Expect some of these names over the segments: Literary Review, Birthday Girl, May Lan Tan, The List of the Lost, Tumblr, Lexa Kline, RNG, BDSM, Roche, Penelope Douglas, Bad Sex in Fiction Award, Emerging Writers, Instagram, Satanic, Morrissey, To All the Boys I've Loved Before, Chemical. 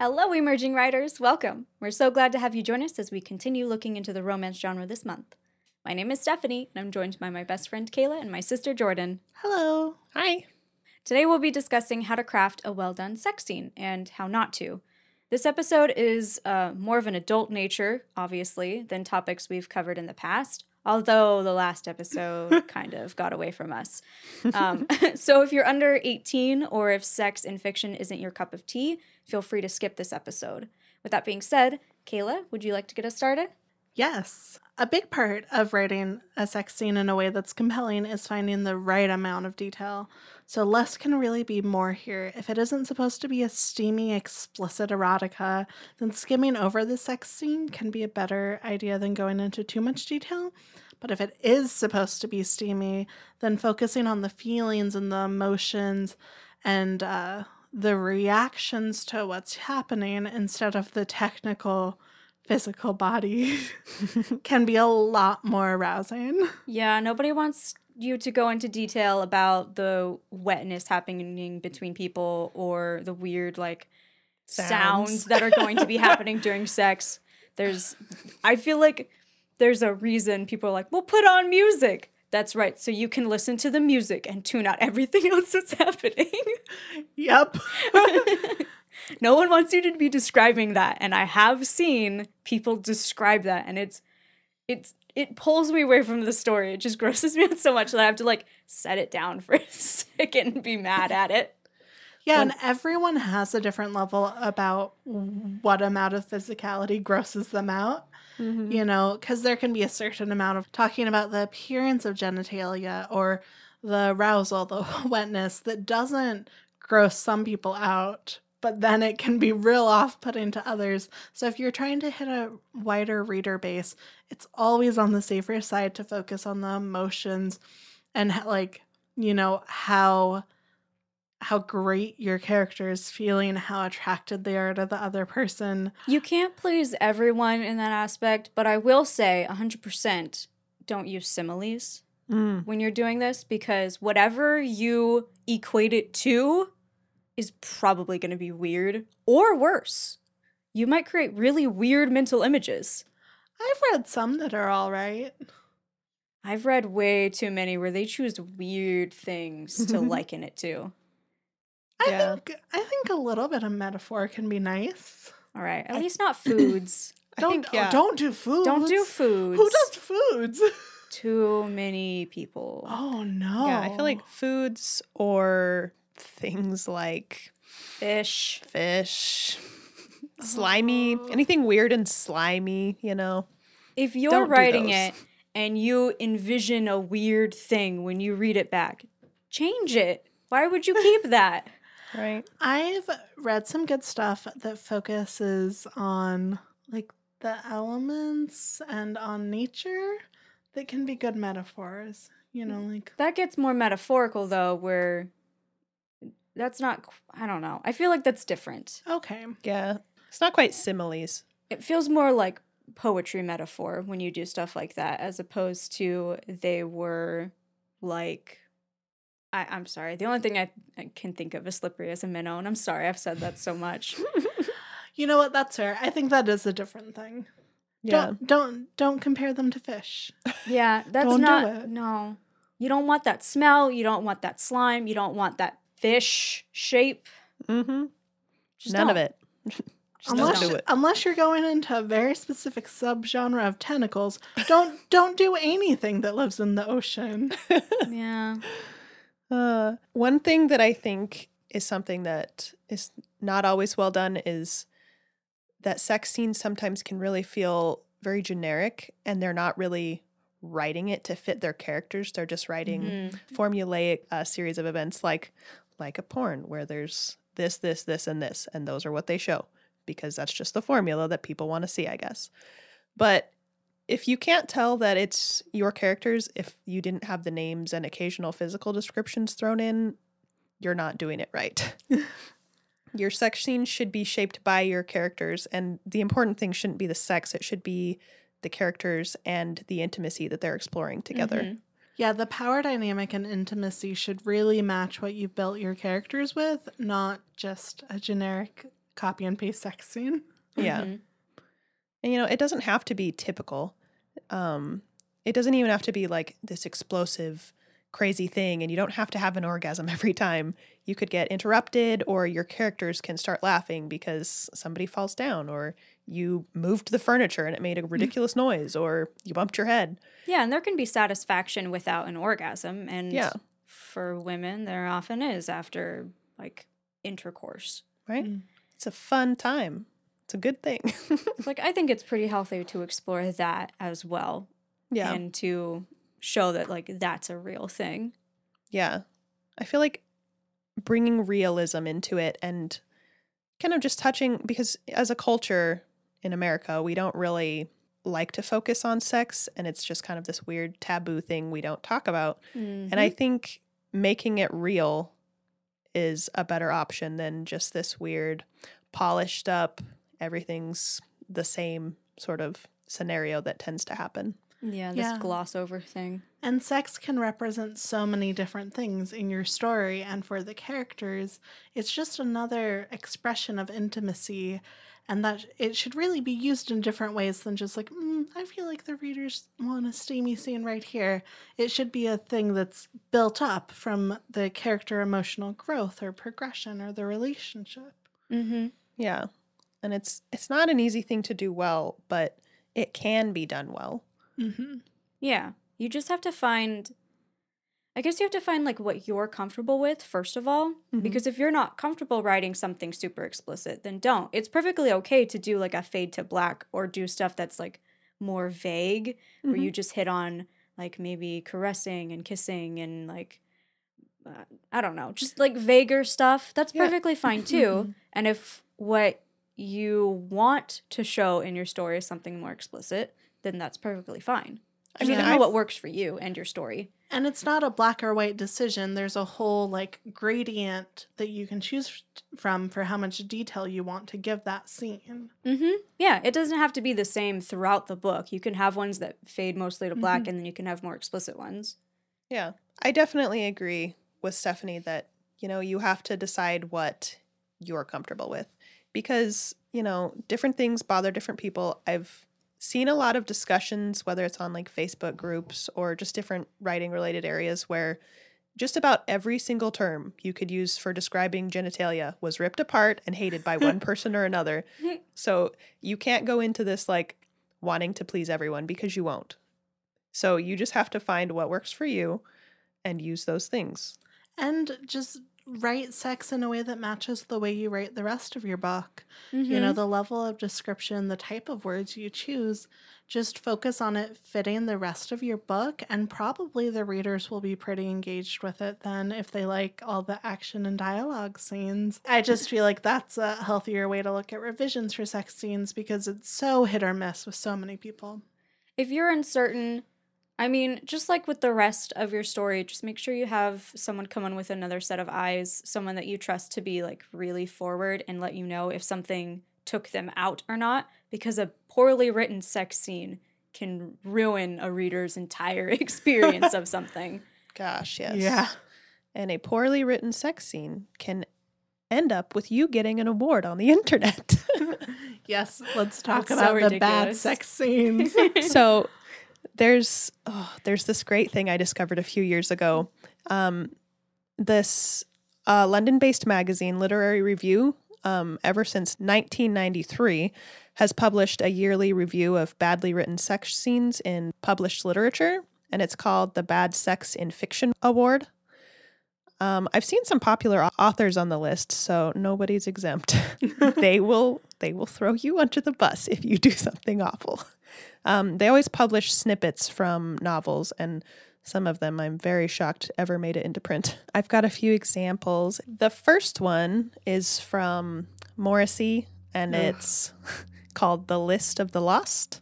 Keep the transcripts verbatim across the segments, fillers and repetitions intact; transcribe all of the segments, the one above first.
Hello, Emerging Writers. Welcome. We're so glad to have you join us as we continue looking into the romance genre this month. My name is Stephanie, and I'm joined by my best friend Kayla and my sister Jordan. Hello. Hi. Today we'll be discussing how to craft a well-done sex scene and how not to. This episode is uh, more of an adult nature, obviously, than topics we've covered in the past, although the last episode kind of got away from us. Um, so if you're under eighteen or if sex in fiction isn't your cup of tea, feel free to skip this episode. With that being said, Kayla, would you like to get us started? Yes. A big part of writing a sex scene in a way that's compelling is finding the right amount of detail. So less can really be more here. If it isn't supposed to be a steamy, explicit erotica, then skimming over the sex scene can be a better idea than going into too much detail. But if it is supposed to be steamy, then focusing on the feelings and the emotions and uh, the reactions to what's happening instead of the technical physical body can be a lot more arousing. Yeah, nobody wants you to go into detail about the wetness happening between people or the weird, like, sounds, sounds that are going to be happening during sex. There's, I feel like there's a reason people are like, well, put on music. That's right, so you can listen to the music and tune out everything else that's happening. Yep. No one wants you to be describing that, and I have seen people describe that, and it's it's it pulls me away from the story. It just grosses me out so much that I have to, like, set it down for a second and be mad at it. Yeah, when- and everyone has a different level about what amount of physicality grosses them out. Mm-hmm. You know, because there can be a certain amount of talking about the appearance of genitalia or the arousal, the wetness, that doesn't gross some people out, but then it can be real off-putting to others. So if you're trying to hit a wider reader base, it's always on the safer side to focus on the emotions and, like, you know, how how great your character is feeling, how attracted they are to the other person. You can't please everyone in that aspect, but I will say one hundred percent don't use similes mm. when you're doing this, because whatever you equate it to is probably going to be weird or worse. You might create really weird mental images. I've read some that are all right. I've read way too many where they choose weird things to liken it to. I yeah. think I think a little bit of metaphor can be nice. All right. At I, least not foods. don't think, yeah. oh, don't do foods. Don't do foods. Who does foods? Too many people. Oh no. Yeah, I feel like foods or things like fish, fish, slimy, oh. anything weird and slimy, you know. If you're don't writing it and you envision a weird thing when you read it back, change it. Why would you keep that? Right. I've read some good stuff that focuses on, like, the elements and on nature that can be good metaphors, you know, like. That gets more metaphorical, though, where that's not, I don't know. I feel like that's different. Okay. Yeah. It's not quite similes. It feels more like poetry metaphor when you do stuff like that, as opposed to they were like, I, I'm sorry. The only thing I, I can think of is slippery as a minnow, and I'm sorry I've said that so much. You know what? That's fair. I think that is a different thing. Yeah. Don't don't, don't compare them to fish. Yeah, that's don't not do it. No. You don't want that smell. You don't want that slime. You don't want that fish shape. Mm-hmm. Just None don't. of it. Just unless don't do it. Unless you're going into a very specific subgenre of tentacles, don't don't do anything that lives in the ocean. Yeah. Uh, one thing that I think is something that is not always well done is that sex scenes sometimes can really feel very generic, and they're not really writing it to fit their characters. They're just writing mm-hmm. formulaic uh, series of events like like a porn where there's this, this, this, and this, and those are what they show because that's just the formula that people want to see, I guess. But if you can't tell that it's your characters, if you didn't have the names and occasional physical descriptions thrown in, you're not doing it right. Your sex scenes should be shaped by your characters, and the important thing shouldn't be the sex. It should be the characters and the intimacy that they're exploring together. Mm-hmm. Yeah, the power dynamic and intimacy should really match what you've built your characters with, not just a generic copy and paste sex scene. Yeah. Mm-hmm. And, you know, it doesn't have to be typical. Um, it doesn't even have to be like this explosive, crazy thing, and you don't have to have an orgasm every time. You could get interrupted, or your characters can start laughing because somebody falls down, or you moved the furniture and it made a ridiculous noise, or you bumped your head. Yeah, and there can be satisfaction without an orgasm, and yeah. for women there often is after like intercourse. Right? Mm. It's a fun time. It's a good thing. Like, I think it's pretty healthy to explore that as well. Yeah. And to show that, like, that's a real thing. Yeah. I feel like bringing realism into it and kind of just touching, because as a culture in America, we don't really like to focus on sex, and it's just kind of this weird taboo thing we don't talk about. Mm-hmm. And I think making it real is a better option than just this weird, polished up, everything's the same sort of scenario that tends to happen. Yeah, this yeah. gloss over thing. And sex can represent so many different things in your story and for the characters. It's just another expression of intimacy, and that it should really be used in different ways than just like, mm, I feel like the readers want a steamy scene right here. It should be a thing that's built up from the character emotional growth or progression or the relationship. Mm-hmm. Yeah. And it's it's not an easy thing to do well, but it can be done well. Mm-hmm. Yeah. You just have to find, I guess you have to find like what you're comfortable with, first of all, mm-hmm. because if you're not comfortable writing something super explicit, then don't. It's perfectly okay to do like a fade to black or do stuff that's like more vague, mm-hmm. where you just hit on like maybe caressing and kissing and like, uh, I don't know, just like vaguer stuff. That's yeah. perfectly fine too. And if what you want to show in your story is something more explicit, then that's perfectly fine. I mean, I know what works for you and your story. And it's not a black or white decision. There's a whole like gradient that you can choose from for how much detail you want to give that scene. Mm-hmm. Yeah, it doesn't have to be the same throughout the book. You can have ones that fade mostly to black, mm-hmm. and then you can have more explicit ones. Yeah, I definitely agree with Stephanie that, you know, you have to decide what you're comfortable with, because, you know, different things bother different people. I've seen a lot of discussions, whether it's on like Facebook groups or just different writing related areas, where just about every single term you could use for describing genitalia was ripped apart and hated by one person or another. So you can't go into this like wanting to please everyone, because you won't. So you just have to find what works for you and use those things. And just write sex in a way that matches the way you write the rest of your book. Mm-hmm. You know, the level of description, the type of words you choose, just focus on it fitting the rest of your book, and probably the readers will be pretty engaged with it then if they like all the action and dialogue scenes. I just feel like that's a healthier way to look at revisions for sex scenes, because it's so hit or miss with so many people. If you're uncertain, I mean, just like with the rest of your story, just make sure you have someone come in with another set of eyes, someone that you trust to be like really forward and let you know if something took them out or not, because a poorly written sex scene can ruin a reader's entire experience of something. Gosh, yes. Yeah. And a poorly written sex scene can end up with you getting an award on the internet. Yes, let's talk That's about so ridiculous. The bad sex scenes. So... There's oh, there's this great thing I discovered a few years ago. Um, this uh, London-based magazine, Literary Review, um, ever since nineteen ninety-three, has published a yearly review of badly written sex scenes in published literature, and it's called the Bad Sex in Fiction Award. Um, I've seen some popular authors on the list, so nobody's exempt. They will they will throw you under the bus if you do something awful. Um, they always publish snippets from novels, and some of them I'm very shocked ever made it into print. I've got a few examples. The first one is from Morrissey, and Ugh. It's called The List of the Lost.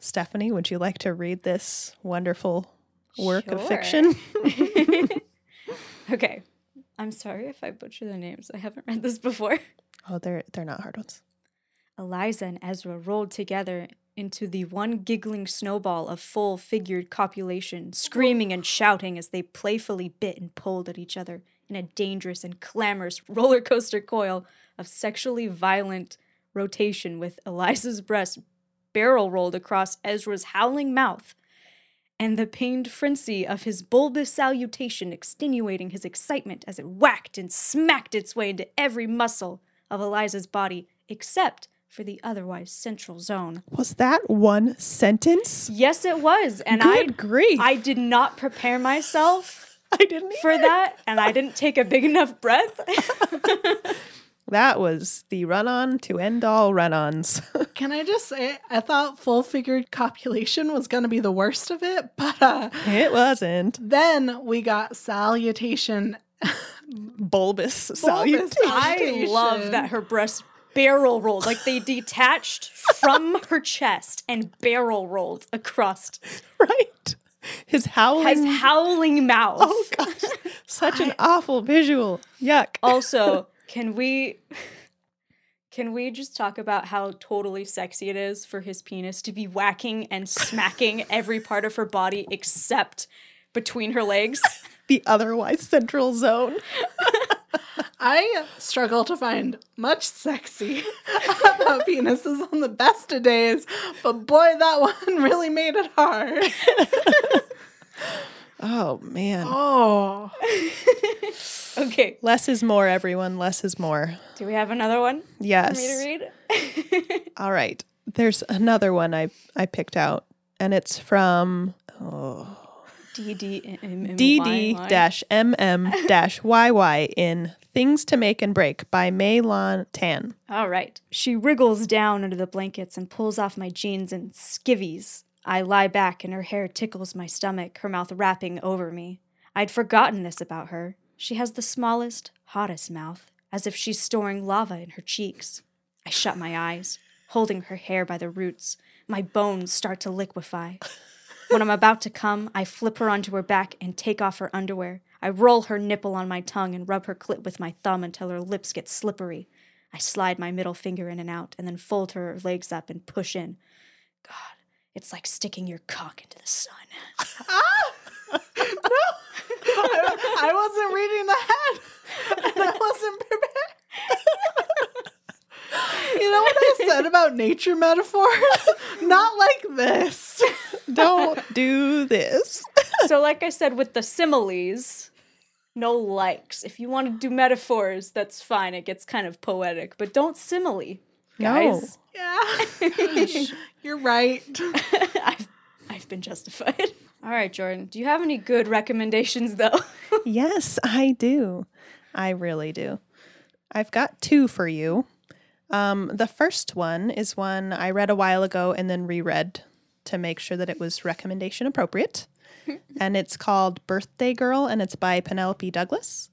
Stephanie, would you like to read this wonderful work Sure. of fiction? Okay. I'm sorry if I butcher their names. I haven't read this before. Oh, they're they're not hard ones. Eliza and Ezra rolled together into the one giggling snowball of full-figured copulation, screaming and shouting as they playfully bit and pulled at each other in a dangerous and clamorous roller coaster coil of sexually violent rotation, with Eliza's breast barrel rolled across Ezra's howling mouth and the pained frenzy of his bulbous salutation extenuating his excitement as it whacked and smacked its way into every muscle of Eliza's body, except for the otherwise central zone. Was that one sentence? Yes, it was. And I agree. I did not prepare myself I didn't for either. that, and I didn't take a big enough breath. That was the run-on to end all run-ons. Can I just say, I thought full-figured copulation was going to be the worst of it, but... Uh, it wasn't. Then we got salutation. Bulbous, Bulbous salutation. I love that her breasts barrel rolled, like they detached from her chest and barrel rolled across. Right. His howling. His howling mouth. Oh, gosh. Such an I... awful visual. Yuck. Also... Can we can we just talk about how totally sexy it is for his penis to be whacking and smacking every part of her body except between her legs? The otherwise central zone. I struggle to find much sexy about penises on the best of days, but boy, that one really made it hard. Oh, man. Oh. Okay. Less is more, everyone. Less is more. Do we have another one? Yes. For me to read? All right. There's another one I, I picked out, and it's from oh, D D M M Y Y in Things to Make and Break by May Lan Tan. All right. She wriggles down under the blankets and pulls off my jeans and skivvies. I lie back and her hair tickles my stomach, her mouth wrapping over me. I'd forgotten this about her. She has the smallest, hottest mouth, as if she's storing lava in her cheeks. I shut my eyes, holding her hair by the roots. My bones start to liquefy. When I'm about to come, I flip her onto her back and take off her underwear. I roll her nipple on my tongue and rub her clit with my thumb until her lips get slippery. I slide my middle finger in and out and then fold her legs up and push in. God. It's like sticking your cock into the sun. Ah! No! I, I wasn't reading the head. And I wasn't prepared. You know what I said about nature metaphors? Not like this. Don't do this. So like I said with the similes, no likes. If you want to do metaphors, that's fine. It gets kind of poetic. But don't simile. Guys. No. Yeah. Gosh, you're right. I've, I've been justified. All right, Jordan. Do you have any good recommendations, though? Yes, I do. I really do. I've got two for you. Um, the first one is one I read a while ago and then reread to make sure that it was recommendation appropriate. And it's called Birthday Girl, and it's by Penelope Douglas.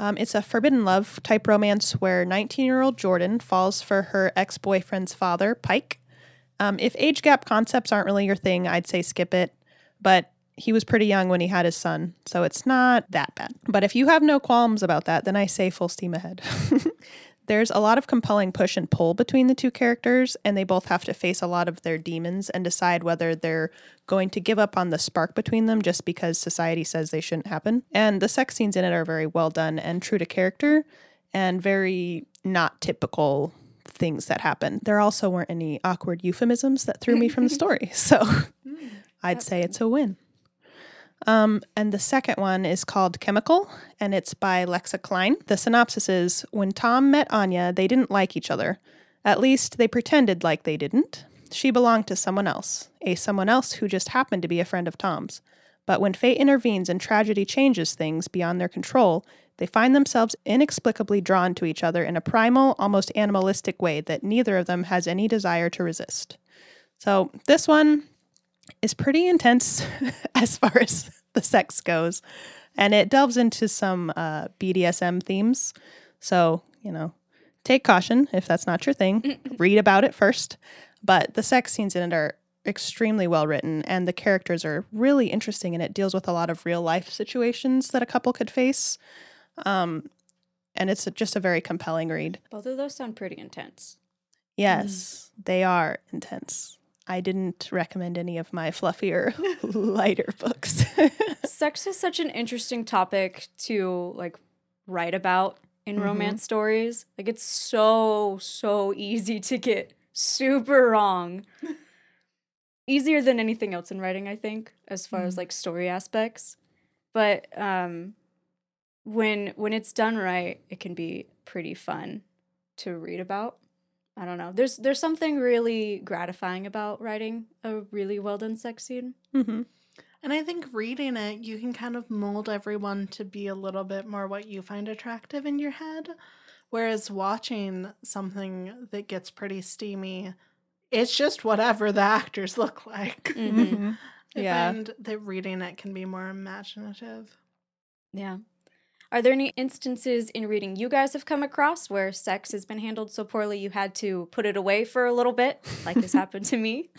Um, it's a forbidden love type romance where nineteen-year-old Jordan falls for her ex-boyfriend's father, Pike. Um, if age gap concepts aren't really your thing, I'd say skip it. But he was pretty young when he had his son, so it's not that bad. But if you have no qualms about that, then I say full steam ahead. There's a lot of compelling push and pull between the two characters, and they both have to face a lot of their demons and decide whether they're going to give up on the spark between them just because society says they shouldn't happen. And the sex scenes in it are very well done and true to character and very not typical things that happen. There also weren't any awkward euphemisms that threw me from the story, so I'd say it's a win. Um, and the second one is called Chemical, and it's by Lexa Kline. The synopsis is, when Tom met Anya, they didn't like each other. At least they pretended like they didn't. She belonged to someone else, a someone else who just happened to be a friend of Tom's. But when fate intervenes and tragedy changes things beyond their control, they find themselves inexplicably drawn to each other in a primal, almost animalistic way that neither of them has any desire to resist. So this one is pretty intense as far as the sex goes. And it delves into some uh, B D S M themes. So, you know, take caution if that's not your thing. Read about it first. But the sex scenes in it are extremely well written, and the characters are really interesting, and it deals with a lot of real life situations that a couple could face. Um, and it's a, just a very compelling read. Both of those sound pretty intense. Yes, mm. they are intense. I didn't recommend any of my fluffier, lighter books. Sex is such an interesting topic to, like, write about in mm-hmm. romance stories. Like, it's so, so easy to get super wrong. Easier than anything else in writing, I think, as far mm-hmm. as, like, story aspects. But um, when when it's done right, it can be pretty fun to read about. I don't know. There's there's something really gratifying about writing a really well-done sex scene. Mm-hmm. And I think reading it, you can kind of mold everyone to be a little bit more what you find attractive in your head. Whereas watching something that gets pretty steamy, it's just whatever the actors look like. Mm-hmm. I yeah. find that reading it can be more imaginative. Yeah. Are there any instances in reading you guys have come across where sex has been handled so poorly you had to put it away for a little bit, like this happened to me?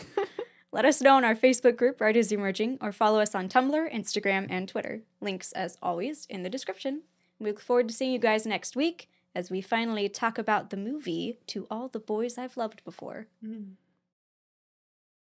Let us know in our Facebook group, Writers Emerging, or follow us on Tumblr, Instagram, and Twitter. Links, as always, in the description. We look forward to seeing you guys next week as we finally talk about the movie To All the Boys I've Loved Before. Mm.